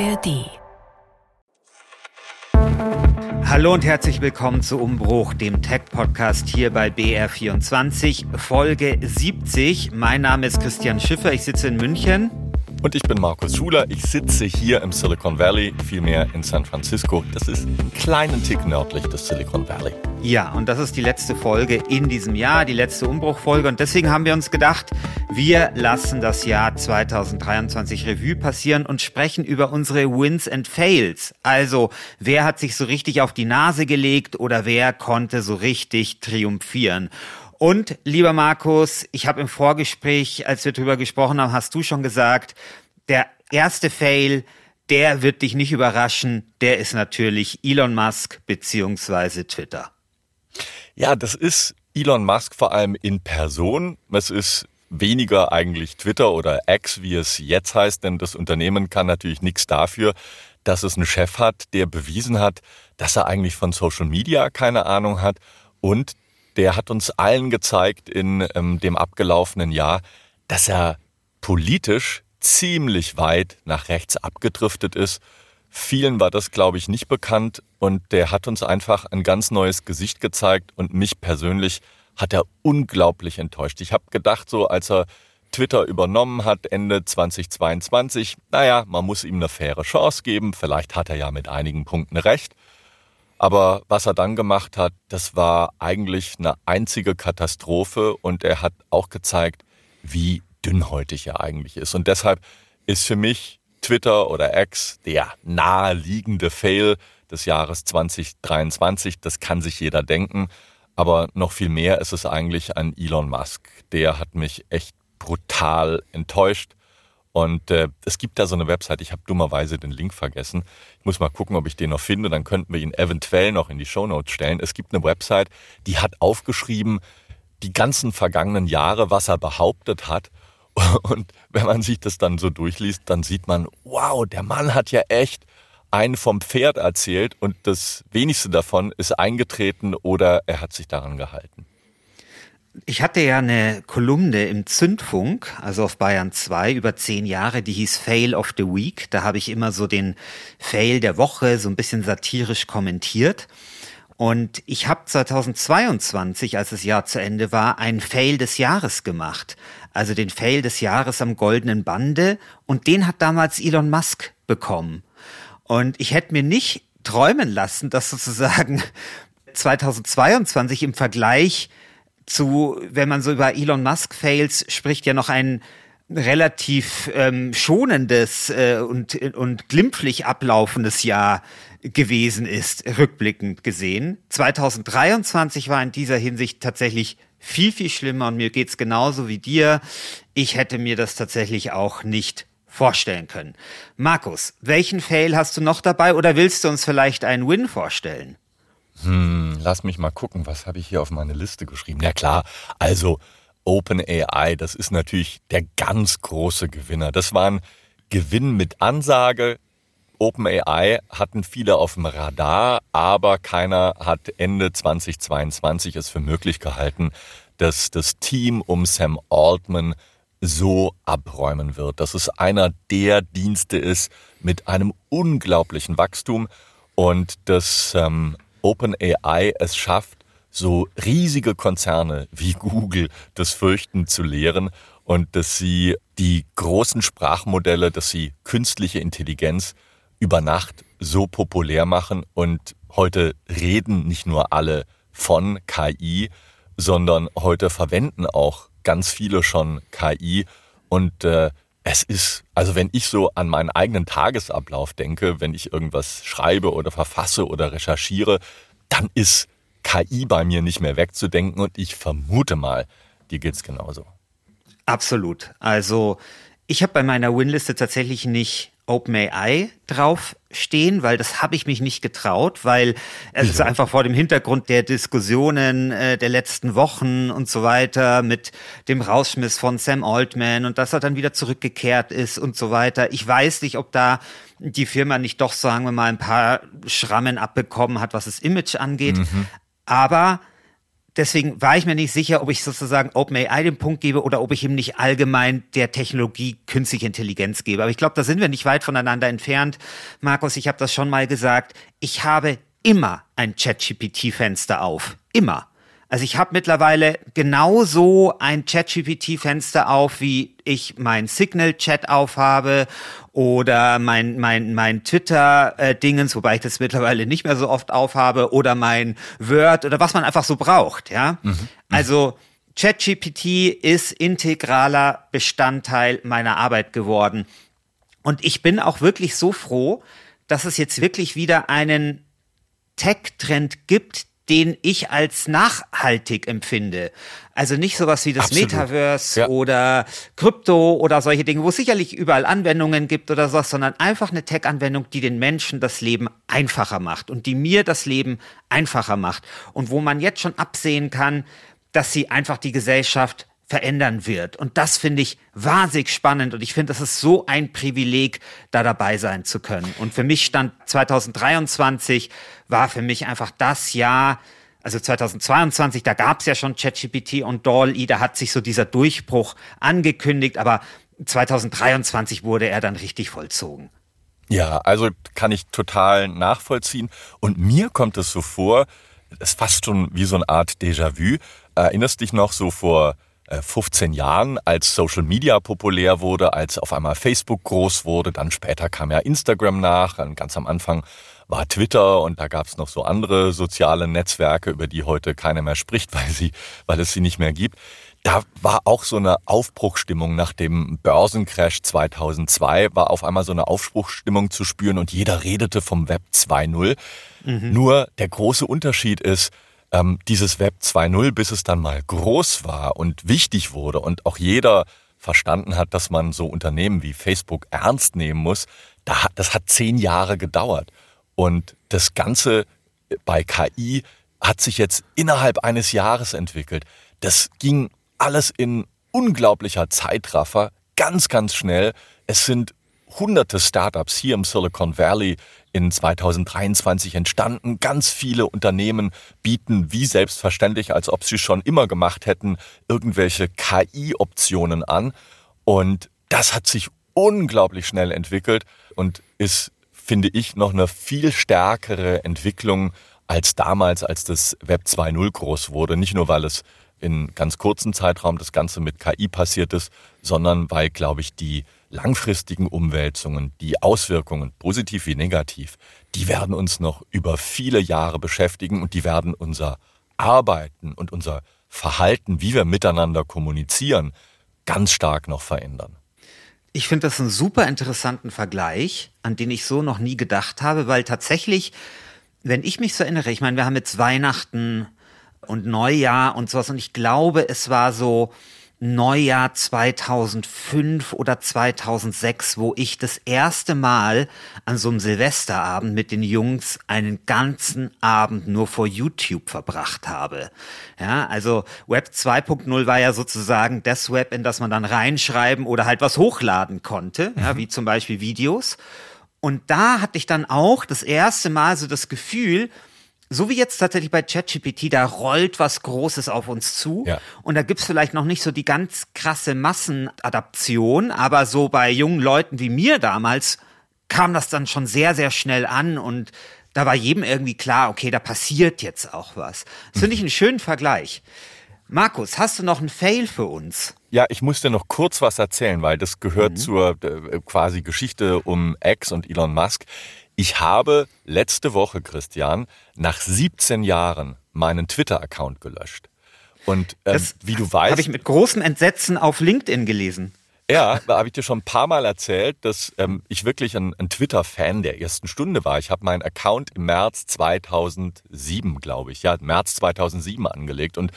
ARD. Hallo und herzlich willkommen zu Umbruch, dem Tech-Podcast hier bei BR24, Folge 70. Mein Name ist Christian Schiffer, ich sitze in München. Und ich bin Markus Schuler, ich sitze hier im Silicon Valley, vielmehr in San Francisco. Das ist einen kleinen Tick nördlich des Silicon Valley. Ja, und das ist die letzte Folge in diesem Jahr, die letzte Umbruchfolge. Und deswegen haben wir uns gedacht, wir lassen das Jahr 2023 Revue passieren und sprechen über unsere Wins and Fails. Also, wer hat sich so richtig auf die Nase gelegt oder wer konnte so richtig triumphieren? Und, lieber Markus, ich habe im Vorgespräch, als wir drüber gesprochen haben, hast du schon gesagt, der erste Fail, der wird dich nicht überraschen, der ist natürlich Elon Musk bzw. Twitter. Ja, das ist Elon Musk vor allem in Person. Es ist weniger eigentlich Twitter oder X, wie es jetzt heißt, denn das Unternehmen kann natürlich nichts dafür, dass es einen Chef hat, der bewiesen hat, dass er eigentlich von Social Media keine Ahnung hat, und der hat uns allen gezeigt in dem abgelaufenen Jahr, dass er politisch ziemlich weit nach rechts abgedriftet ist. Vielen war das, glaube ich, nicht bekannt, und der hat uns einfach ein ganz neues Gesicht gezeigt, und mich persönlich hat er unglaublich enttäuscht. Ich habe gedacht, so als er Twitter übernommen hat Ende 2022, naja, man muss ihm eine faire Chance geben, vielleicht hat er ja mit einigen Punkten recht. Aber was er dann gemacht hat, das war eigentlich eine einzige Katastrophe, und er hat auch gezeigt, wie dünnhäutig er eigentlich ist. Und deshalb ist für mich Twitter oder X der naheliegende Fail des Jahres 2023. Das kann sich jeder denken, aber noch viel mehr ist es eigentlich an Elon Musk. Der hat mich echt brutal enttäuscht. Und es gibt da so eine Website, ich habe dummerweise den Link vergessen. Ich muss mal gucken, ob ich den noch finde, dann könnten wir ihn eventuell noch in die Shownotes stellen. Es gibt eine Website, die hat aufgeschrieben, die ganzen vergangenen Jahre, was er behauptet hat. Und wenn man sich das dann so durchliest, dann sieht man, wow, der Mann hat ja echt einen vom Pferd erzählt, und das wenigste davon ist eingetreten oder er hat sich daran gehalten. Ich hatte ja eine Kolumne im Zündfunk, also auf Bayern 2, über 10 Jahre, die hieß Fail of the Week. Da habe ich immer so den Fail der Woche so ein bisschen satirisch kommentiert. Und ich habe 2022, als das Jahr zu Ende war, einen Fail des Jahres gemacht. Also den Fail des Jahres am goldenen Bande. Und den hat damals Elon Musk bekommen. Und ich hätte mir nicht träumen lassen, dass sozusagen 2022 im Vergleich zu, wenn man so über Elon Musk-Fails spricht, ja noch ein relativ schonendes und glimpflich ablaufendes Jahr gewesen ist, rückblickend gesehen. 2023 war in dieser Hinsicht tatsächlich viel, viel schlimmer, und mir geht's genauso wie dir. Ich hätte mir das tatsächlich auch nicht vorstellen können. Markus, welchen Fail hast du noch dabei, oder willst du uns vielleicht einen Win vorstellen? Lass mich mal gucken, was habe ich hier auf meine Liste geschrieben? Ja klar, also OpenAI, das ist natürlich der ganz große Gewinner. Das war ein Gewinn mit Ansage. OpenAI hatten viele auf dem Radar, aber keiner hat Ende 2022 es für möglich gehalten, dass das Team um Sam Altman so abräumen wird, dass es einer der Dienste ist mit einem unglaublichen Wachstum, und das OpenAI es schafft, so riesige Konzerne wie Google das Fürchten zu lehren, und dass sie die großen Sprachmodelle, dass sie künstliche Intelligenz über Nacht so populär machen. Und heute reden nicht nur alle von KI, sondern heute verwenden auch ganz viele schon KI. Und es ist, also wenn ich so an meinen eigenen Tagesablauf denke, wenn ich irgendwas schreibe oder verfasse oder recherchiere, dann ist KI bei mir nicht mehr wegzudenken, und ich vermute mal, dir geht's genauso. Absolut. Also ich habe bei meiner Winliste tatsächlich nicht OpenAI draufstehen, weil das habe ich mich nicht getraut, weil es ist einfach vor dem Hintergrund der Diskussionen der letzten Wochen und so weiter mit dem Rausschmiss von Sam Altman und dass er dann wieder zurückgekehrt ist und so weiter. Ich weiß nicht, ob da die Firma nicht doch, sagen wir mal, ein paar Schrammen abbekommen hat, was das Image angeht. Aber Deswegen war ich mir nicht sicher, ob ich sozusagen OpenAI den Punkt gebe oder ob ich ihm nicht allgemein der Technologie künstliche Intelligenz gebe. Aber ich glaube, da sind wir nicht weit voneinander entfernt. Markus, ich habe das schon mal gesagt. Ich habe immer ein ChatGPT-Fenster auf. Immer. Also ich habe mittlerweile genauso ein ChatGPT-Fenster auf, wie ich mein Signal-Chat aufhabe oder mein Twitter-Dingens, wobei ich das mittlerweile nicht mehr so oft aufhabe, oder mein Word oder was man einfach so braucht. Ja? Mhm. Also ChatGPT ist integraler Bestandteil meiner Arbeit geworden. Und ich bin auch wirklich so froh, dass es jetzt wirklich wieder einen Tech-Trend gibt, den ich als nachhaltig empfinde. Also nicht sowas wie das Absolut. Metaverse ja. oder Krypto oder solche Dinge, wo es sicherlich überall Anwendungen gibt oder sowas, sondern einfach eine Tech-Anwendung, die den Menschen das Leben einfacher macht und die mir das Leben einfacher macht. Und wo man jetzt schon absehen kann, dass sie einfach die Gesellschaft verändern wird. Und das finde ich wahnsinnig spannend. Und ich finde, das ist so ein Privileg, da dabei sein zu können. Und für mich stand 2023 war für mich einfach das Jahr, also 2022, da gab es ja schon ChatGPT und DALL-E, da hat sich so dieser Durchbruch angekündigt, aber 2023 wurde er dann richtig vollzogen. Ja, also kann ich total nachvollziehen. Und mir kommt es so vor, es ist fast schon wie so eine Art Déjà-vu. Erinnerst dich noch so vor 15 Jahren, als Social Media populär wurde, als auf einmal Facebook groß wurde, dann später kam ja Instagram nach, dann ganz am Anfang war Twitter und da gab es noch so andere soziale Netzwerke, über die heute keiner mehr spricht, weil es sie nicht mehr gibt. Da war auch so eine Aufbruchstimmung nach dem Börsencrash 2002, war auf einmal so eine Aufbruchstimmung zu spüren und jeder redete vom Web 2.0. Mhm. Nur der große Unterschied ist, dieses Web 2.0, bis es dann mal groß war und wichtig wurde und auch jeder verstanden hat, dass man so Unternehmen wie Facebook ernst nehmen muss, das hat 10 Jahre gedauert. Und das Ganze bei KI hat sich jetzt innerhalb eines Jahres entwickelt. Das ging alles in unglaublicher Zeitraffer, ganz, ganz schnell. Es sind Hunderte Startups hier im Silicon Valley in 2023 entstanden. Ganz viele Unternehmen bieten wie selbstverständlich, als ob sie schon immer gemacht hätten, irgendwelche KI-Optionen an. Und das hat sich unglaublich schnell entwickelt und ist, finde ich, noch eine viel stärkere Entwicklung als damals, als das Web 2.0 groß wurde. Nicht nur, weil es in ganz kurzen Zeitraum das Ganze mit KI passiert ist, sondern weil, glaube ich, die langfristigen Umwälzungen, die Auswirkungen, positiv wie negativ, die werden uns noch über viele Jahre beschäftigen und die werden unser Arbeiten und unser Verhalten, wie wir miteinander kommunizieren, ganz stark noch verändern. Ich finde das einen super interessanten Vergleich, an den ich so noch nie gedacht habe, weil tatsächlich, wenn ich mich so erinnere, ich meine, wir haben jetzt Weihnachten und Neujahr und sowas und ich glaube, es war so Neujahr 2005 oder 2006, wo ich das erste Mal an so einem Silvesterabend mit den Jungs einen ganzen Abend nur vor YouTube verbracht habe. Ja, also Web 2.0 war ja sozusagen das Web, in das man dann reinschreiben oder halt was hochladen konnte, ja, wie zum Beispiel Videos. Und da hatte ich dann auch das erste Mal so das Gefühl, so wie jetzt tatsächlich bei ChatGPT, da rollt was Großes auf uns zu. Ja. Und da gibt's vielleicht noch nicht so die ganz krasse Massenadaption, aber so bei jungen Leuten wie mir damals kam das dann schon sehr, sehr schnell an und da war jedem irgendwie klar, okay, da passiert jetzt auch was. Das finde ich einen schönen Vergleich. Markus, hast du noch einen Fail für uns? Ja, ich muss dir noch kurz was erzählen, weil das gehört zur quasi Geschichte um X und Elon Musk. Ich habe letzte Woche, Christian, nach 17 Jahren meinen Twitter-Account gelöscht. Und wie du weißt, habe ich mit großem Entsetzen auf LinkedIn gelesen. Ja, da habe ich dir schon ein paar Mal erzählt, dass ich wirklich ein Twitter-Fan der ersten Stunde war. Ich habe meinen Account im März 2007 angelegt und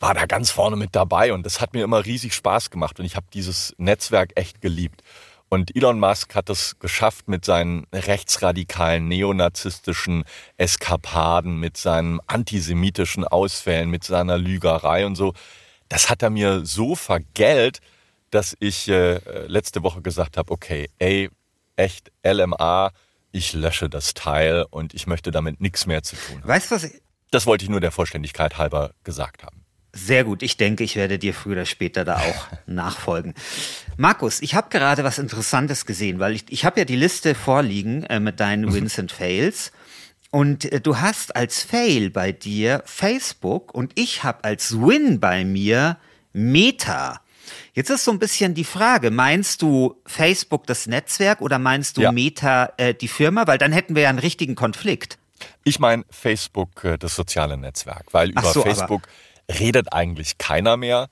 war da ganz vorne mit dabei. Und das hat mir immer riesig Spaß gemacht und ich habe dieses Netzwerk echt geliebt. Und Elon Musk hat es geschafft mit seinen rechtsradikalen, neonazistischen Eskapaden, mit seinen antisemitischen Ausfällen, mit seiner Lügerei und so. Das hat er mir so vergällt, dass ich letzte Woche gesagt habe, okay, ey, echt LMA, ich lösche das Teil und ich möchte damit nichts mehr zu tun haben. Weißt du was? Das wollte ich nur der Vollständigkeit halber gesagt haben. Sehr gut. Ich denke, ich werde dir früher oder später da auch nachfolgen. Markus, ich habe gerade was Interessantes gesehen, weil ich habe ja die Liste vorliegen mit deinen Wins und Fails. Und du hast als Fail bei dir Facebook und ich habe als Win bei mir Meta. Jetzt ist so ein bisschen die Frage, meinst du Facebook das Netzwerk oder meinst du Meta die Firma? Weil dann hätten wir ja einen richtigen Konflikt. Ich meine Facebook das soziale Netzwerk, weil über Facebook redet eigentlich keiner mehr.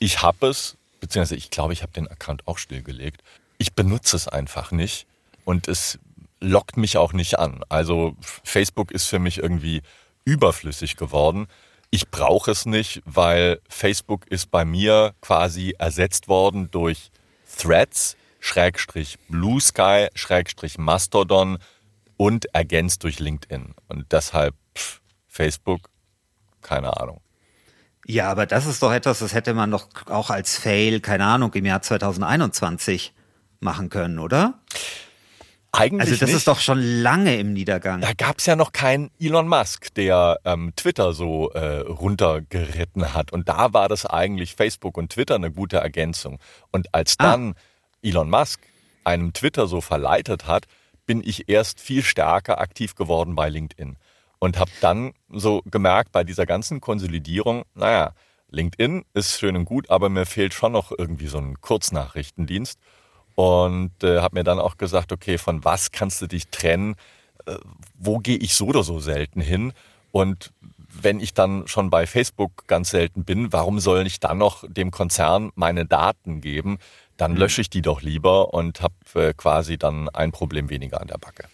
Ich habe es, beziehungsweise ich glaube, ich habe den Account auch stillgelegt. Ich benutze es einfach nicht und es lockt mich auch nicht an. Also Facebook ist für mich irgendwie überflüssig geworden. Ich brauche es nicht, weil Facebook ist bei mir quasi ersetzt worden durch Threads, Blue Sky, Mastodon und ergänzt durch LinkedIn. Und deshalb Facebook, keine Ahnung. Ja, aber das ist doch etwas, das hätte man doch auch als Fail, keine Ahnung, im Jahr 2021 machen können, oder? Eigentlich also das nicht. Ist doch schon lange im Niedergang. Da gab es ja noch keinen Elon Musk, der Twitter so runtergeritten hat. Und da war das eigentlich Facebook und Twitter eine gute Ergänzung. Und als dann Elon Musk einem Twitter so verleitet hat, bin ich erst viel stärker aktiv geworden bei LinkedIn. Und habe dann so gemerkt, bei dieser ganzen Konsolidierung, naja, LinkedIn ist schön und gut, aber mir fehlt schon noch irgendwie so ein Kurznachrichtendienst. Und habe mir dann auch gesagt, okay, von was kannst du dich trennen? Wo gehe ich so oder so selten hin? Und wenn ich dann schon bei Facebook ganz selten bin, warum soll ich dann noch dem Konzern meine Daten geben? Dann lösche ich die doch lieber und habe quasi dann ein Problem weniger an der Backe.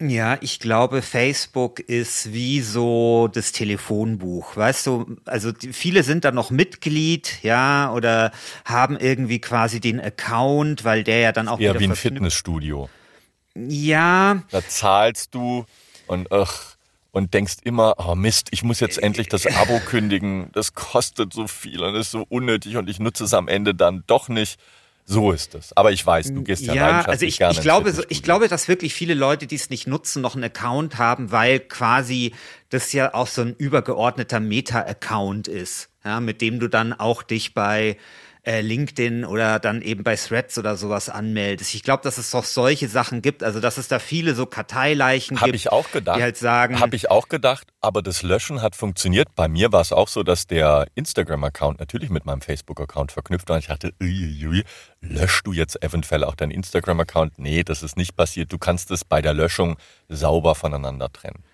Ja, ich glaube, Facebook ist wie so das Telefonbuch, weißt du, also viele sind da noch Mitglied, ja, oder haben irgendwie quasi den Account, weil der ja dann auch wieder... Ja, wie ein Fitnessstudio. Ja. Da zahlst du und denkst immer, oh Mist, ich muss jetzt endlich das Abo kündigen, das kostet so viel und ist so unnötig und ich nutze es am Ende dann doch nicht. So ist es. Aber ich weiß, du gehst ja leidenschaftlich gerne ins Fitnessstudio. Ich glaube, dass wirklich viele Leute, die es nicht nutzen, noch einen Account haben, weil quasi das ja auch so ein übergeordneter Meta-Account ist, ja, mit dem du dann auch dich bei LinkedIn oder dann eben bei Threads oder sowas anmeldest. Ich glaube, dass es doch solche Sachen gibt, also dass es da viele so Karteileichen gibt, ich auch gedacht, die halt sagen... Habe ich auch gedacht, aber das Löschen hat funktioniert. Bei mir war es auch so, dass der Instagram-Account natürlich mit meinem Facebook-Account verknüpft war und ich dachte, löschst du jetzt eventuell auch deinen Instagram-Account? Nee, das ist nicht passiert. Du kannst es bei der Löschung sauber voneinander trennen.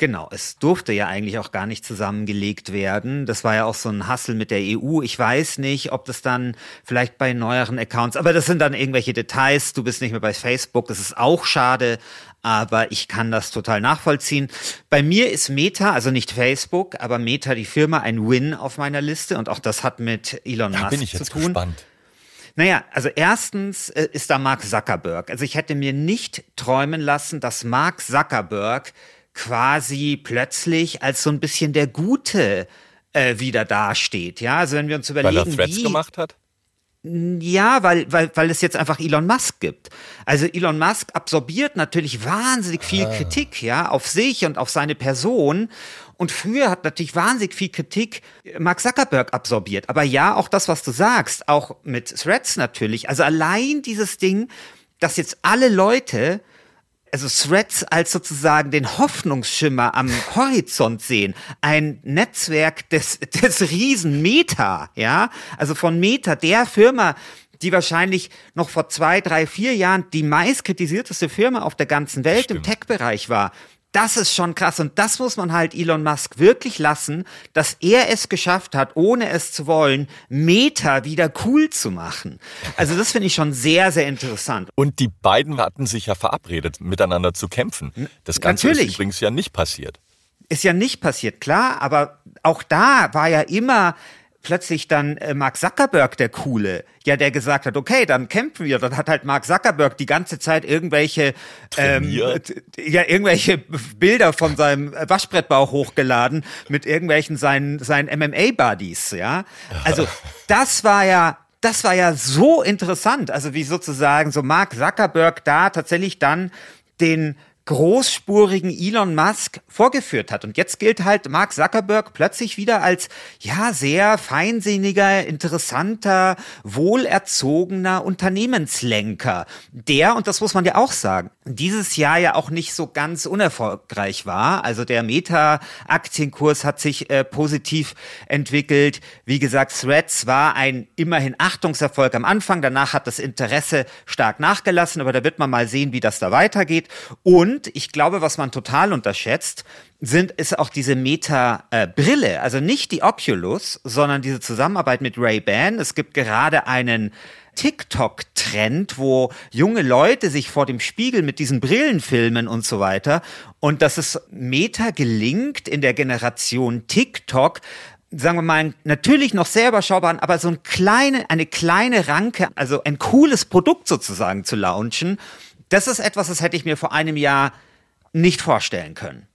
Genau, es durfte ja eigentlich auch gar nicht zusammengelegt werden. Das war ja auch so ein Hassel mit der EU. Ich weiß nicht, ob das dann vielleicht bei neueren Accounts, aber das sind dann irgendwelche Details. Du bist nicht mehr bei Facebook, das ist auch schade, aber ich kann das total nachvollziehen. Bei mir ist Meta, also nicht Facebook, aber Meta, die Firma, ein Win auf meiner Liste und auch das hat mit Elon Musk zu tun. Da bin ich jetzt gespannt. Naja, also erstens ist da Mark Zuckerberg. Also ich hätte mir nicht träumen lassen, dass Mark Zuckerberg quasi plötzlich als so ein bisschen der Gute wieder dasteht. Ja, also wenn wir uns überlegen, weil er Threads gemacht hat? Ja, weil es jetzt einfach Elon Musk gibt. Also Elon Musk absorbiert natürlich wahnsinnig viel Kritik, ja, auf sich und auf seine Person. Und früher hat natürlich wahnsinnig viel Kritik Mark Zuckerberg absorbiert. Aber ja, auch das, was du sagst, auch mit Threads natürlich. Also allein dieses Ding, dass jetzt alle Leute... Also Threads als sozusagen den Hoffnungsschimmer am Horizont sehen. Ein Netzwerk des Riesen Meta, ja. Also von Meta, der Firma, die wahrscheinlich noch vor 2, 3, 4 Jahren die meistkritisierteste Firma auf der ganzen Welt im Tech-Bereich war. Das ist schon krass und das muss man halt Elon Musk wirklich lassen, dass er es geschafft hat, ohne es zu wollen, Meta wieder cool zu machen. Also das finde ich schon sehr, sehr interessant. Und die beiden hatten sich ja verabredet, miteinander zu kämpfen. Das Ganze ist übrigens ja nicht passiert. Ist ja nicht passiert, klar, aber auch da war ja immer... plötzlich dann Mark Zuckerberg der Coole, ja, der gesagt hat, okay, dann kämpfen wir. Dann hat halt Mark Zuckerberg die ganze Zeit irgendwelche irgendwelche Bilder von seinem Waschbrettbauch hochgeladen mit irgendwelchen seinen MMA-Buddies, ja. Also das war ja so interessant, also wie sozusagen so Mark Zuckerberg da tatsächlich dann den großspurigen Elon Musk vorgeführt hat. Und jetzt gilt halt Mark Zuckerberg plötzlich wieder als, ja, sehr feinsinniger, interessanter, wohlerzogener Unternehmenslenker. Der, und das muss man ja auch sagen, dieses Jahr ja auch nicht so ganz unerfolgreich war. Also der Meta-Aktienkurs hat sich positiv entwickelt. Wie gesagt, Threads war ein immerhin Achtungserfolg am Anfang. Danach hat das Interesse stark nachgelassen. Aber da wird man mal sehen, wie das da weitergeht. Und ich glaube, was man total unterschätzt, ist auch diese Meta-Brille. Also nicht die Oculus, sondern diese Zusammenarbeit mit Ray-Ban. Es gibt gerade einen TikTok-Trend, wo junge Leute sich vor dem Spiegel mit diesen Brillen filmen und so weiter. Und dass es Meta gelingt, in der Generation TikTok, sagen wir mal, natürlich noch sehr überschaubar, aber so eine kleine Ranke, also ein cooles Produkt sozusagen zu launchen, das ist etwas, das hätte ich mir vor einem Jahr nicht vorstellen können.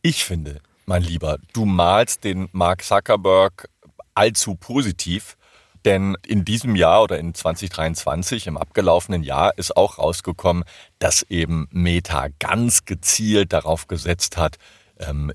Ich finde, mein Lieber, du malst den Mark Zuckerberg allzu positiv, denn in diesem Jahr oder in 2023, im abgelaufenen Jahr, ist auch rausgekommen, dass eben Meta ganz gezielt darauf gesetzt hat,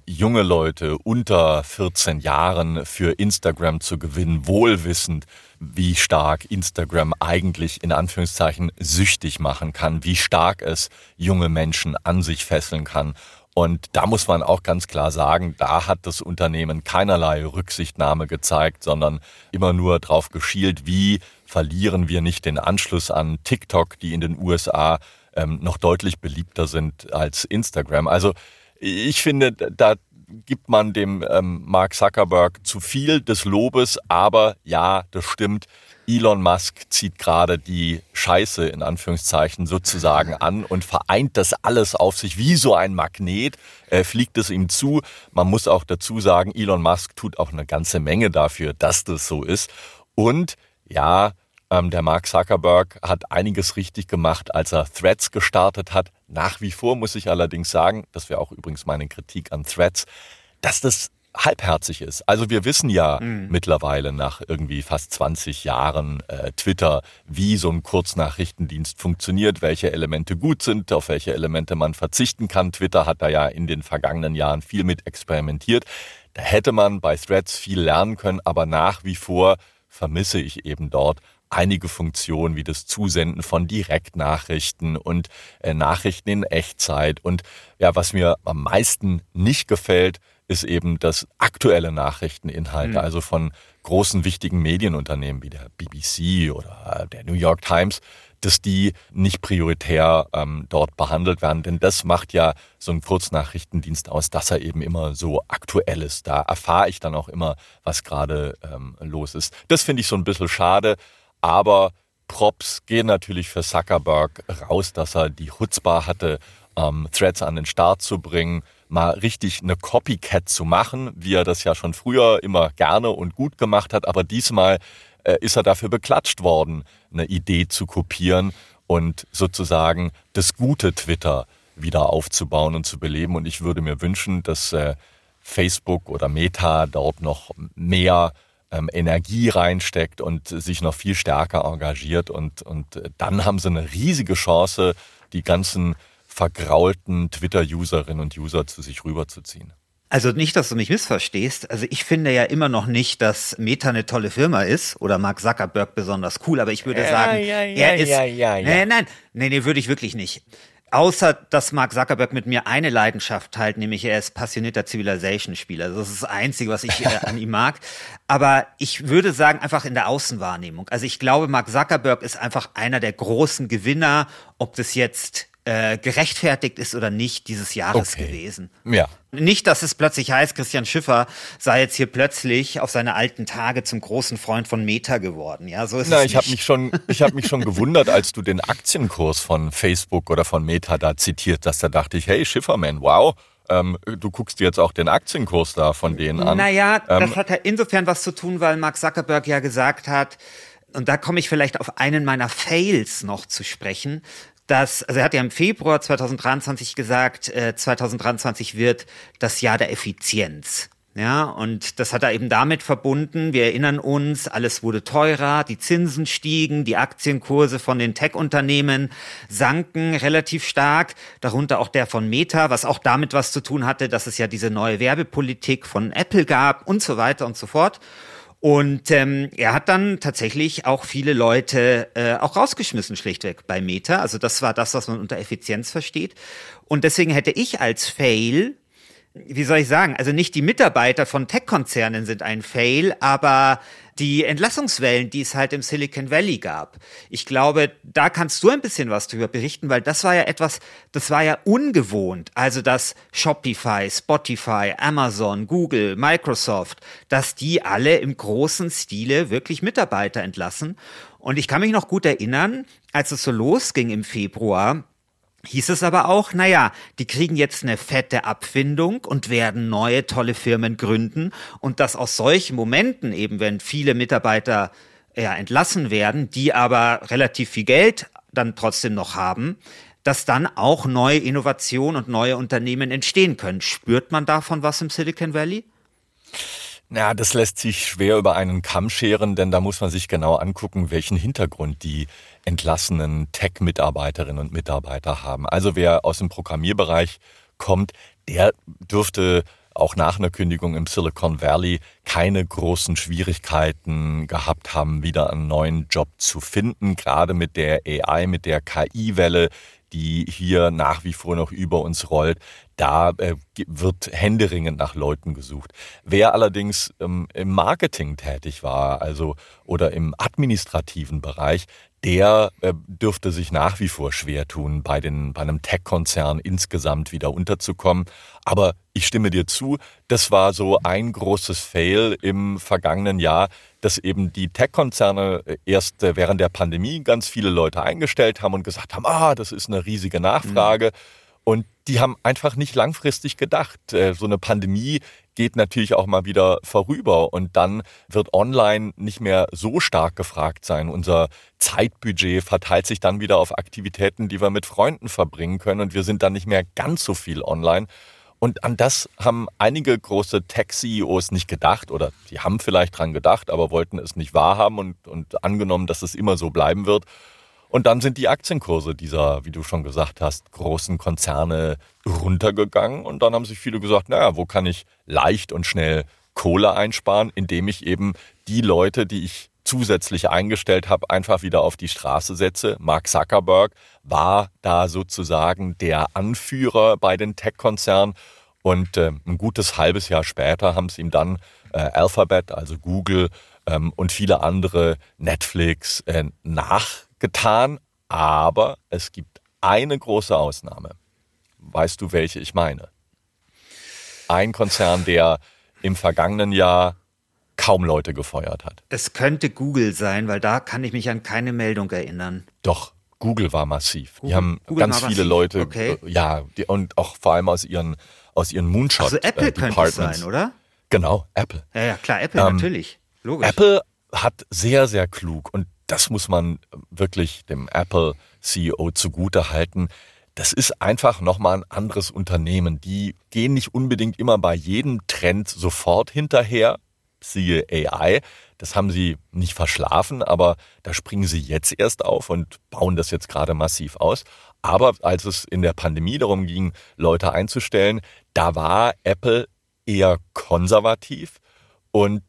junge Leute unter 14 Jahren für Instagram zu gewinnen, wohlwissend, wie stark Instagram eigentlich in Anführungszeichen süchtig machen kann, wie stark es junge Menschen an sich fesseln kann. Und da muss man auch ganz klar sagen, da hat das Unternehmen keinerlei Rücksichtnahme gezeigt, sondern immer nur drauf geschielt, wie verlieren wir nicht den Anschluss an TikTok, die in den USA noch deutlich beliebter sind als Instagram. Also ich finde, da gibt man dem Mark Zuckerberg zu viel des Lobes, aber ja, das stimmt. Elon Musk zieht gerade die Scheiße in Anführungszeichen sozusagen an und vereint das alles auf sich wie so ein Magnet, fliegt es ihm zu. Man muss auch dazu sagen, Elon Musk tut auch eine ganze Menge dafür, dass das so ist. Und ja, der Mark Zuckerberg hat einiges richtig gemacht, als er Threads gestartet hat. Nach wie vor muss ich allerdings sagen, das wäre auch übrigens meine Kritik an Threads, dass das halbherzig ist. Also wir wissen ja mittlerweile nach irgendwie fast 20 Jahren Twitter, wie so ein Kurznachrichtendienst funktioniert, welche Elemente gut sind, auf welche Elemente man verzichten kann. Twitter hat da ja in den vergangenen Jahren viel mit experimentiert. Da hätte man bei Threads viel lernen können, aber nach wie vor vermisse ich eben dort einige Funktionen wie das Zusenden von Direktnachrichten und Nachrichten in Echtzeit. Und ja, was mir am meisten nicht gefällt, ist eben, dass aktuelle Nachrichteninhalte, also von großen, wichtigen Medienunternehmen wie der BBC oder der New York Times, dass die nicht prioritär dort behandelt werden. Denn das macht ja so ein Kurznachrichtendienst aus, dass er eben immer so aktuell ist. Da erfahre ich dann auch immer, was gerade los ist. Das finde ich so ein bisschen schade. Aber Props gehen natürlich für Zuckerberg raus, dass er die Chutzpah hatte, Threads an den Start zu bringen, mal richtig eine Copycat zu machen, wie er das ja schon früher immer gerne und gut gemacht hat. Aber diesmal ist er dafür beklatscht worden, eine Idee zu kopieren und sozusagen das gute Twitter wieder aufzubauen und zu beleben. Und ich würde mir wünschen, dass Facebook oder Meta dort noch mehr Energie reinsteckt und sich noch viel stärker engagiert. Und dann haben sie eine riesige Chance, die ganzen vergraulten Twitter-Userinnen und User zu sich rüberzuziehen. Also nicht, dass du mich missverstehst. Also ich finde ja immer noch nicht, dass Meta eine tolle Firma ist oder Mark Zuckerberg besonders cool. Aber ich würde sagen, Nein, würde ich wirklich nicht. Außer, dass Mark Zuckerberg mit mir eine Leidenschaft teilt, nämlich er ist passionierter Civilization-Spieler. Also das ist das Einzige, was ich an ihm mag. Aber ich würde sagen, einfach in der Außenwahrnehmung. Also ich glaube, Mark Zuckerberg ist einfach einer der großen Gewinner, ob das jetzt gerechtfertigt ist oder nicht, dieses Jahres gewesen. Ja. Nicht, dass es plötzlich heißt, Christian Schiffer sei jetzt hier plötzlich auf seine alten Tage zum großen Freund von Meta geworden. Ja, so ist es nicht. Ich habe mich schon gewundert, als du den Aktienkurs von Facebook oder von Meta da zitiert hast, da dachte ich, hey Schifferman, wow. Du guckst dir jetzt auch den Aktienkurs da von denen an. Naja, das hat halt insofern was zu tun, weil Mark Zuckerberg ja gesagt hat, und da komme ich vielleicht auf einen meiner Fails noch zu sprechen, also er hat ja im Februar 2023 gesagt, 2023 wird das Jahr der Effizienz. Ja, und das hat er eben damit verbunden, wir erinnern uns, alles wurde teurer, die Zinsen stiegen, die Aktienkurse von den Tech-Unternehmen sanken relativ stark, darunter auch der von Meta, was auch damit was zu tun hatte, dass es ja diese neue Werbepolitik von Apple gab und so weiter und so fort. Und er hat dann tatsächlich auch viele Leute auch rausgeschmissen, schlichtweg bei Meta. Also das war das, was man unter Effizienz versteht. Und deswegen hätte ich als Fail, wie soll ich sagen, also nicht die Mitarbeiter von Tech-Konzernen sind ein Fail, aber die Entlassungswellen, die es halt im Silicon Valley gab. Ich glaube, da kannst du ein bisschen was drüber berichten, weil das war ja etwas, das war ja ungewohnt. Also, dass Shopify, Spotify, Amazon, Google, Microsoft, dass die alle im großen Stile wirklich Mitarbeiter entlassen. Und ich kann mich noch gut erinnern, als es so losging im Februar, hieß es aber auch, naja, die kriegen jetzt eine fette Abfindung und werden neue tolle Firmen gründen und dass aus solchen Momenten eben, wenn viele Mitarbeiter entlassen werden, die aber relativ viel Geld dann trotzdem noch haben, dass dann auch neue Innovationen und neue Unternehmen entstehen können. Spürt man davon was im Silicon Valley? Na, das lässt sich schwer über einen Kamm scheren, denn da muss man sich genau angucken, welchen Hintergrund die entlassenen Tech-Mitarbeiterinnen und Mitarbeiter haben. Also wer aus dem Programmierbereich kommt, der dürfte auch nach einer Kündigung im Silicon Valley keine großen Schwierigkeiten gehabt haben, wieder einen neuen Job zu finden, gerade mit der AI, mit der KI-Welle, die hier nach wie vor noch über uns rollt, da wird händeringend nach Leuten gesucht. Wer allerdings im Marketing tätig war, also oder im administrativen Bereich, der dürfte sich nach wie vor schwer tun, bei einem Tech-Konzern insgesamt wieder unterzukommen. Aber ich stimme dir zu, das war so ein großes Fail im vergangenen Jahr, dass eben die Tech-Konzerne erst während der Pandemie ganz viele Leute eingestellt haben und gesagt haben, das ist eine riesige Nachfrage. Und die haben einfach nicht langfristig gedacht. So eine Pandemie geht natürlich auch mal wieder vorüber und dann wird online nicht mehr so stark gefragt sein. Unser Zeitbudget verteilt sich dann wieder auf Aktivitäten, die wir mit Freunden verbringen können und wir sind dann nicht mehr ganz so viel online. Und an das haben einige große Tech-CEOs nicht gedacht oder die haben vielleicht dran gedacht, aber wollten es nicht wahrhaben und angenommen, dass es immer so bleiben wird. Und dann sind die Aktienkurse dieser, wie du schon gesagt hast, großen Konzerne runtergegangen. Und dann haben sich viele gesagt, wo kann ich leicht und schnell Kohle einsparen, indem ich eben die Leute, die ich zusätzlich eingestellt habe, einfach wieder auf die Straße setze. Mark Zuckerberg war da sozusagen der Anführer bei den Tech-Konzernen. Und ein gutes halbes Jahr später haben es ihm dann Alphabet, also Google und viele andere, Netflix, nachgetan, aber es gibt eine große Ausnahme. Weißt du, welche ich meine? Ein Konzern, der im vergangenen Jahr kaum Leute gefeuert hat. Es könnte Google sein, weil da kann ich mich an keine Meldung erinnern. Doch, Google war massiv. Die haben ganz viele Leute, okay. Und auch vor allem aus ihren Moonshot-Departments. Also Apple könnte es sein, oder? Genau, Apple. Ja, klar, Apple natürlich, logisch. Apple hat sehr, sehr klug und das muss man wirklich dem Apple-CEO zugute halten. Das ist einfach nochmal ein anderes Unternehmen. Die gehen nicht unbedingt immer bei jedem Trend sofort hinterher, siehe AI. Das haben sie nicht verschlafen, aber da springen sie jetzt erst auf und bauen das jetzt gerade massiv aus. Aber als es in der Pandemie darum ging, Leute einzustellen, da war Apple eher konservativ. Und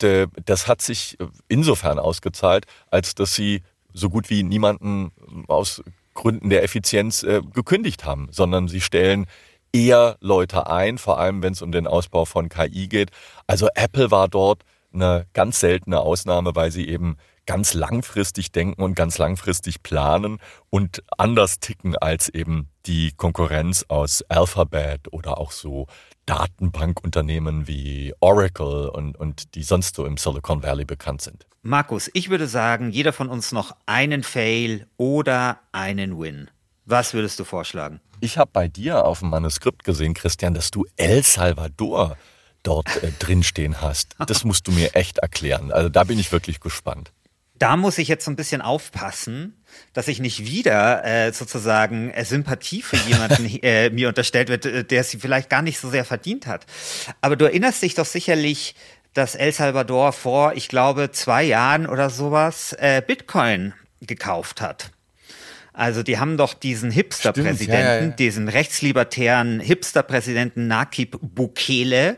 das hat sich insofern ausgezahlt, als dass sie so gut wie niemanden aus Gründen der Effizienz gekündigt haben, sondern sie stellen eher Leute ein, vor allem wenn es um den Ausbau von KI geht. Also Apple war dort eine ganz seltene Ausnahme, weil sie eben ganz langfristig denken und ganz langfristig planen und anders ticken als eben die Konkurrenz aus Alphabet oder auch so Datenbankunternehmen wie Oracle und die sonst so im Silicon Valley bekannt sind. Markus, ich würde sagen, jeder von uns noch einen Fail oder einen Win. Was würdest du vorschlagen? Ich habe bei dir auf dem Manuskript gesehen, Christian, dass du El Salvador dort drinstehen hast. Das musst du mir echt erklären. Also da bin ich wirklich gespannt. Da muss ich jetzt so ein bisschen aufpassen, dass ich nicht wieder sozusagen Sympathie für jemanden mir unterstellt wird, der sie vielleicht gar nicht so sehr verdient hat. Aber du erinnerst dich doch sicherlich, dass El Salvador vor, ich glaube, 2 Jahren oder sowas Bitcoin gekauft hat. Also die haben doch diesen Hipster-Präsidenten, diesen rechtslibertären Hipster-Präsidenten Nayib Bukele.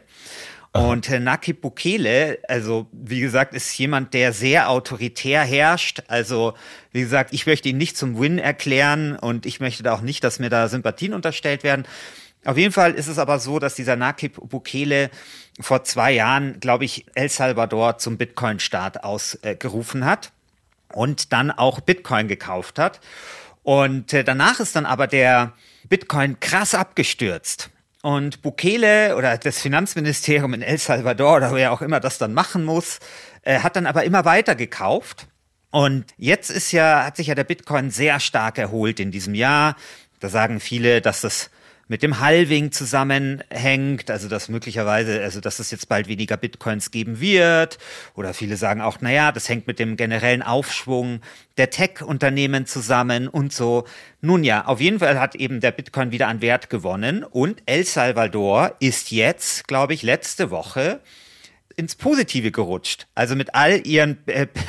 Und Nayib Bukele, also wie gesagt, ist jemand, der sehr autoritär herrscht. Also wie gesagt, ich möchte ihn nicht zum Win erklären und ich möchte da auch nicht, dass mir da Sympathien unterstellt werden. Auf jeden Fall ist es aber so, dass dieser Nayib Bukele vor 2 Jahren, glaube ich, El Salvador zum Bitcoin-Staat ausgerufen hat und dann auch Bitcoin gekauft hat. Und danach ist dann aber der Bitcoin krass abgestürzt. Und Bukele oder das Finanzministerium in El Salvador oder wer auch immer das dann machen muss, hat dann aber immer weiter gekauft. Und jetzt ist ja, hat sich ja der Bitcoin sehr stark erholt in diesem Jahr. Da sagen viele, dass das mit dem Halving zusammenhängt, also dass möglicherweise, also dass es jetzt bald weniger Bitcoins geben wird. Oder viele sagen auch, naja, das hängt mit dem generellen Aufschwung der Tech-Unternehmen zusammen und so. Nun ja, auf jeden Fall hat eben der Bitcoin wieder an Wert gewonnen und El Salvador ist jetzt, glaube ich, letzte Woche ins Positive gerutscht. Also mit all ihren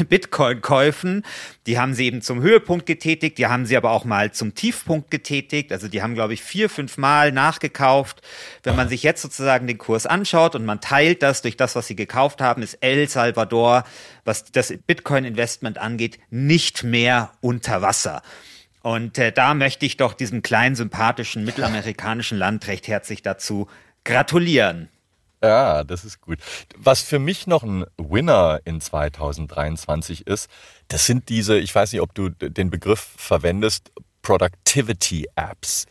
Bitcoin-Käufen, die haben sie eben zum Höhepunkt getätigt, die haben sie aber auch mal zum Tiefpunkt getätigt. Also die haben, glaube ich, 4-5 Mal nachgekauft. Wenn man sich jetzt sozusagen den Kurs anschaut und man teilt das durch das, was sie gekauft haben, ist El Salvador, was das Bitcoin-Investment angeht, nicht mehr unter Wasser. Und da möchte ich doch diesem kleinen, sympathischen, mittelamerikanischen Land recht herzlich dazu gratulieren. Ja, das ist gut. Was für mich noch ein Winner in 2023 ist, das sind diese, ich weiß nicht, ob du den Begriff verwendest, Productivity-Apps.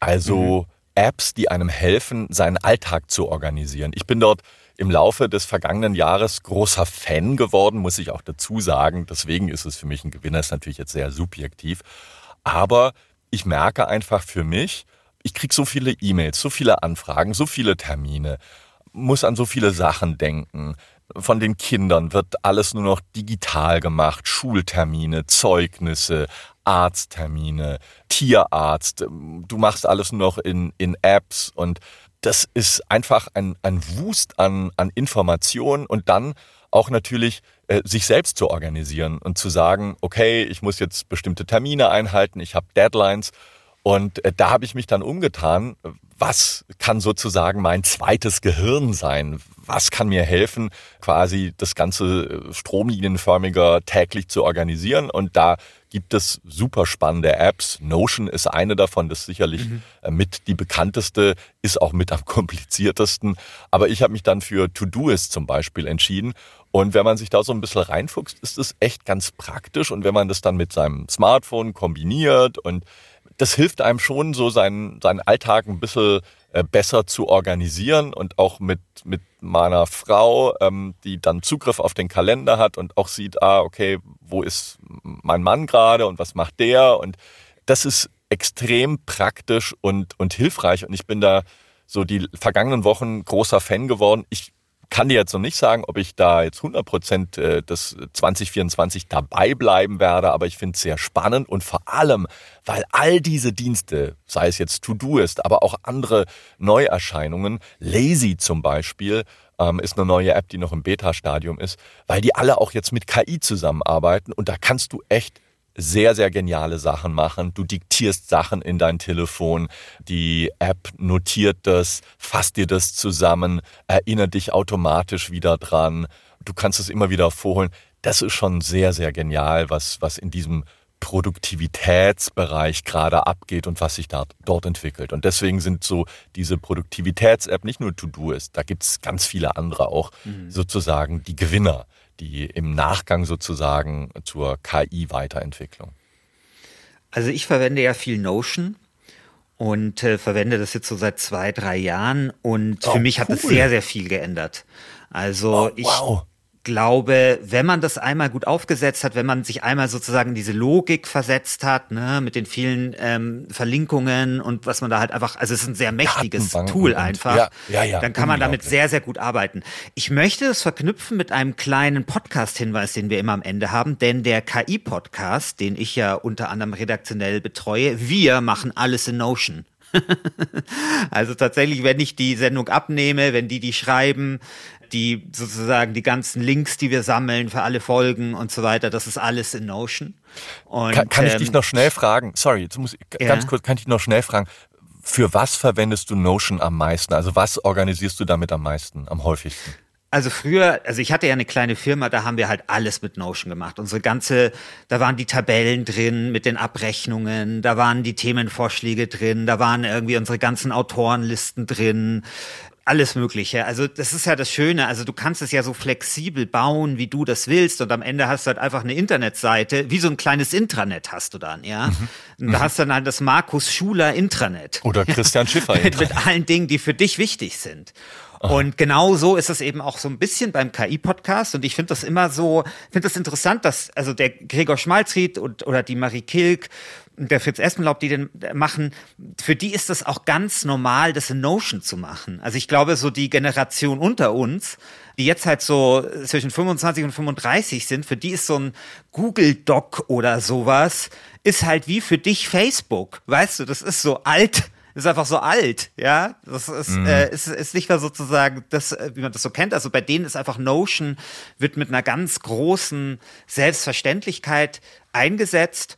Also Apps, die einem helfen, seinen Alltag zu organisieren. Ich bin dort im Laufe des vergangenen Jahres großer Fan geworden, muss ich auch dazu sagen. Deswegen ist es für mich ein Gewinner, ist natürlich jetzt sehr subjektiv. Aber ich merke einfach für mich, ich kriege so viele E-Mails, so viele Anfragen, so viele Termine, muss an so viele Sachen denken. Von den Kindern wird alles nur noch digital gemacht. Schultermine, Zeugnisse, Arzttermine, Tierarzt. Du machst alles nur noch in Apps. Und das ist einfach ein Wust an Informationen und dann auch natürlich sich selbst zu organisieren und zu sagen, okay, ich muss jetzt bestimmte Termine einhalten, ich habe Deadlines. Und da habe ich mich dann umgetan, was kann sozusagen mein zweites Gehirn sein? Was kann mir helfen, quasi das Ganze stromlinienförmiger täglich zu organisieren? Und da gibt es super spannende Apps. Notion ist eine davon, das ist sicherlich mit die bekannteste, ist auch mit am kompliziertesten. Aber ich habe mich dann für Todoist zum Beispiel entschieden. Und wenn man sich da so ein bisschen reinfuchst, ist es echt ganz praktisch. Und wenn man das dann mit seinem Smartphone kombiniert und das hilft einem schon, so seinen Alltag ein bisschen besser zu organisieren und auch mit meiner Frau, die dann Zugriff auf den Kalender hat und auch sieht, okay, wo ist mein Mann gerade und was macht der? Und das ist extrem praktisch und hilfreich. Und ich bin da so die vergangenen Wochen großer Fan geworden. Ich kann dir jetzt noch nicht sagen, ob ich da jetzt 100% des 2024 dabei bleiben werde, aber ich finde es sehr spannend und vor allem, weil all diese Dienste, sei es jetzt Todoist, aber auch andere Neuerscheinungen, Lazy zum Beispiel, ist eine neue App, die noch im Beta-Stadium ist, weil die alle auch jetzt mit KI zusammenarbeiten und da kannst du echt sehr, sehr geniale Sachen machen. Du diktierst Sachen in dein Telefon, die App notiert das, fasst dir das zusammen, erinnert dich automatisch wieder dran. Du kannst es immer wieder vorholen. Das ist schon sehr, sehr genial, was in diesem Produktivitätsbereich gerade abgeht und was sich dort entwickelt. Und deswegen sind so diese Produktivitäts-App nicht nur Todoist, da gibt es ganz viele andere auch sozusagen die Gewinner, die im Nachgang sozusagen zur KI-Weiterentwicklung? Also ich verwende ja viel Notion und verwende das jetzt so seit 2-3 Jahren und für mich hat es sehr, sehr viel geändert. Also glaube, wenn man das einmal gut aufgesetzt hat, wenn man sich einmal sozusagen in diese Logik versetzt hat, ne, mit den vielen Verlinkungen und was man da halt einfach, also es ist ein sehr mächtiges Tool einfach, dann kann man damit sehr, sehr gut arbeiten. Ich möchte es verknüpfen mit einem kleinen Podcast-Hinweis, den wir immer am Ende haben, denn der KI-Podcast, den ich ja unter anderem redaktionell betreue, wir machen alles in Notion. Also tatsächlich, wenn ich die Sendung abnehme, wenn die schreiben, die sozusagen die ganzen Links, die wir sammeln für alle Folgen und so weiter, das ist alles in Notion. Und, kann ich dich noch schnell fragen, sorry, jetzt muss ich ganz kurz, kann ich dich noch schnell fragen, für was verwendest du Notion am meisten? Also was organisierst du damit am meisten, am häufigsten? Also früher, also ich hatte ja eine kleine Firma, da haben wir halt alles mit Notion gemacht. Unsere ganze, da waren die Tabellen drin mit den Abrechnungen, da waren die Themenvorschläge drin, da waren irgendwie unsere ganzen Autorenlisten drin, alles Mögliche. Also das ist ja das Schöne, also du kannst es ja so flexibel bauen, wie du das willst, und am Ende hast du halt einfach eine Internetseite, wie so ein kleines Intranet hast du dann, ja. Und da hast du dann halt das Markus Schuler Intranet. Oder Christian Schiffer Intranet. Mit allen Dingen, die für dich wichtig sind. Und genau so ist es eben auch so ein bisschen beim KI-Podcast, und ich finde das immer so, finde das interessant, dass also der Gregor Schmalzried und oder die Marie Kilk und der Fritz Espenlaub, die den machen, für die ist das auch ganz normal, das in Notion zu machen. Also ich glaube, so die Generation unter uns, die jetzt halt so zwischen 25 und 35 sind, für die ist so ein Google-Doc oder sowas, ist halt wie für dich Facebook, weißt du, das ist so alt. Ist einfach so alt, ja. Das ist, ist nicht mehr sozusagen das, wie man das so kennt. Also bei denen ist einfach Notion, wird mit einer ganz großen Selbstverständlichkeit eingesetzt.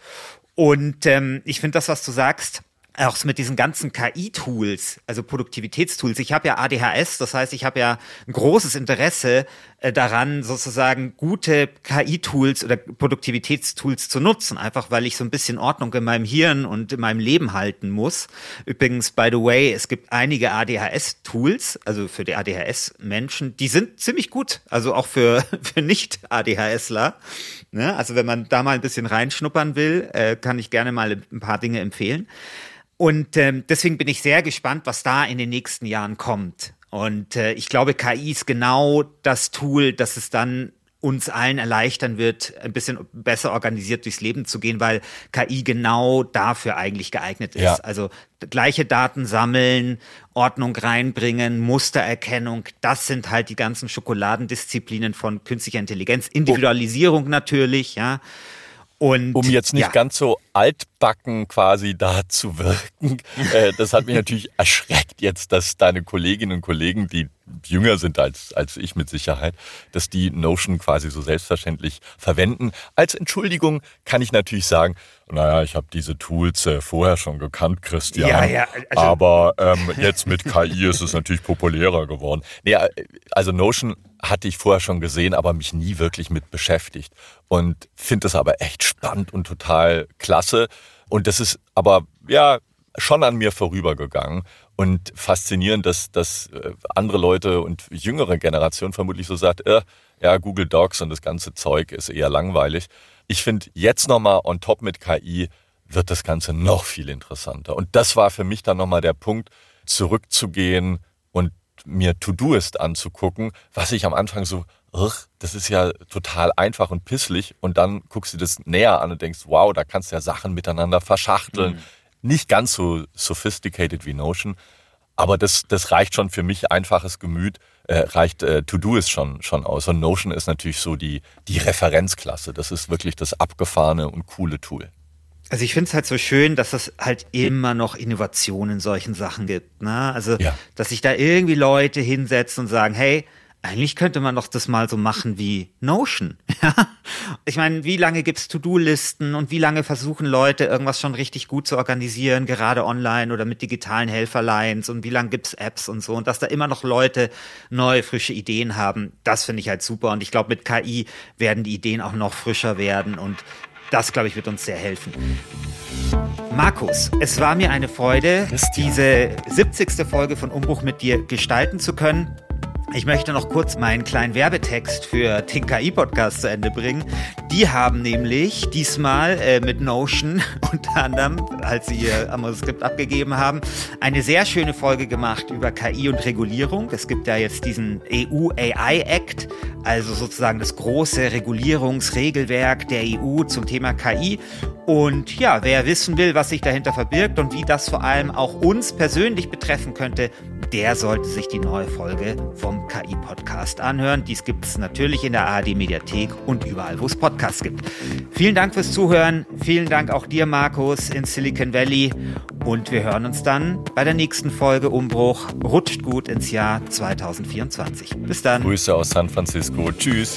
Und ich finde das, was du sagst, auch mit diesen ganzen KI-Tools, also Produktivitätstools. Ich habe ja ADHS, das heißt, ich habe ja ein großes Interesse daran, sozusagen gute KI-Tools oder Produktivitätstools zu nutzen, einfach weil ich so ein bisschen Ordnung in meinem Hirn und in meinem Leben halten muss. Übrigens, by the way, es gibt einige ADHS-Tools, also für die ADHS-Menschen, die sind ziemlich gut, also auch für Nicht-ADHSler. Ne? Also wenn man da mal ein bisschen reinschnuppern will, kann ich gerne mal ein paar Dinge empfehlen. Und deswegen bin ich sehr gespannt, was da in den nächsten Jahren kommt. Und ich glaube, KI ist genau das Tool, das es dann uns allen erleichtern wird, ein bisschen besser organisiert durchs Leben zu gehen, weil KI genau dafür eigentlich geeignet ist. Ja. Also gleiche Daten sammeln, Ordnung reinbringen, Mustererkennung, das sind halt die ganzen Schokoladendisziplinen von künstlicher Intelligenz. Individualisierung natürlich, ja. Und, um jetzt nicht ganz so altbacken quasi da zu wirken, das hat mich natürlich erschreckt jetzt, dass deine Kolleginnen und Kollegen, die jünger sind als ich mit Sicherheit, dass die Notion quasi so selbstverständlich verwenden. Als Entschuldigung kann ich natürlich sagen, naja, ich habe diese Tools vorher schon gekannt, Christian, also aber jetzt mit KI ist es natürlich populärer geworden. Nee, also Notion hatte ich vorher schon gesehen, aber mich nie wirklich mit beschäftigt, und finde das aber echt spannend und total klasse, und das ist aber ja schon an mir vorübergegangen. Und faszinierend, dass andere Leute und jüngere Generation vermutlich so sagt, ja, Google Docs und das ganze Zeug ist eher langweilig. Ich finde, jetzt nochmal on top mit KI wird das Ganze noch viel interessanter. Und das war für mich dann nochmal der Punkt, zurückzugehen und mir Todoist anzugucken, was ich am Anfang so, das ist ja total einfach und pisslich. Und dann guckst du das näher an und denkst, wow, da kannst du ja Sachen miteinander verschachteln. Mhm. Nicht ganz so sophisticated wie Notion, aber das reicht schon für mich, einfaches Gemüt, reicht Todoist schon aus. Und Notion ist natürlich so die Referenzklasse. Das ist wirklich das abgefahrene und coole Tool. Also ich finde es halt so schön, dass es halt immer noch Innovationen in solchen Sachen gibt, ne? Also, dass sich da irgendwie Leute hinsetzen und sagen, hey, eigentlich könnte man doch das mal so machen wie Notion. Ja? Ich meine, wie lange gibt es To-Do-Listen und wie lange versuchen Leute, irgendwas schon richtig gut zu organisieren, gerade online oder mit digitalen Helferlines, und wie lange gibt es Apps und so, und dass da immer noch Leute neue, frische Ideen haben, das finde ich halt super, und ich glaube, mit KI werden die Ideen auch noch frischer werden, und das, glaube ich, wird uns sehr helfen. Markus, es war mir eine Freude, diese 70. Folge von Umbruch mit dir gestalten zu können. Ich möchte noch kurz meinen kleinen Werbetext für den KI-Podcast zu Ende bringen. Die haben nämlich diesmal mit Notion unter anderem, als sie ihr Manuskript abgegeben haben, eine sehr schöne Folge gemacht über KI und Regulierung. Es gibt ja jetzt diesen EU-AI-Act, also sozusagen das große Regulierungsregelwerk der EU zum Thema KI. Und ja, wer wissen will, was sich dahinter verbirgt und wie das vor allem auch uns persönlich betreffen könnte, der sollte sich die neue Folge vom KI-Podcast anhören. Dies gibt es natürlich in der ARD-Mediathek und überall, wo es Podcasts gibt. Vielen Dank fürs Zuhören. Vielen Dank auch dir, Markus, in Silicon Valley. Und wir hören uns dann bei der nächsten Folge Umbruch. Rutscht gut ins Jahr 2024. Bis dann. Grüße aus San Francisco. Tschüss.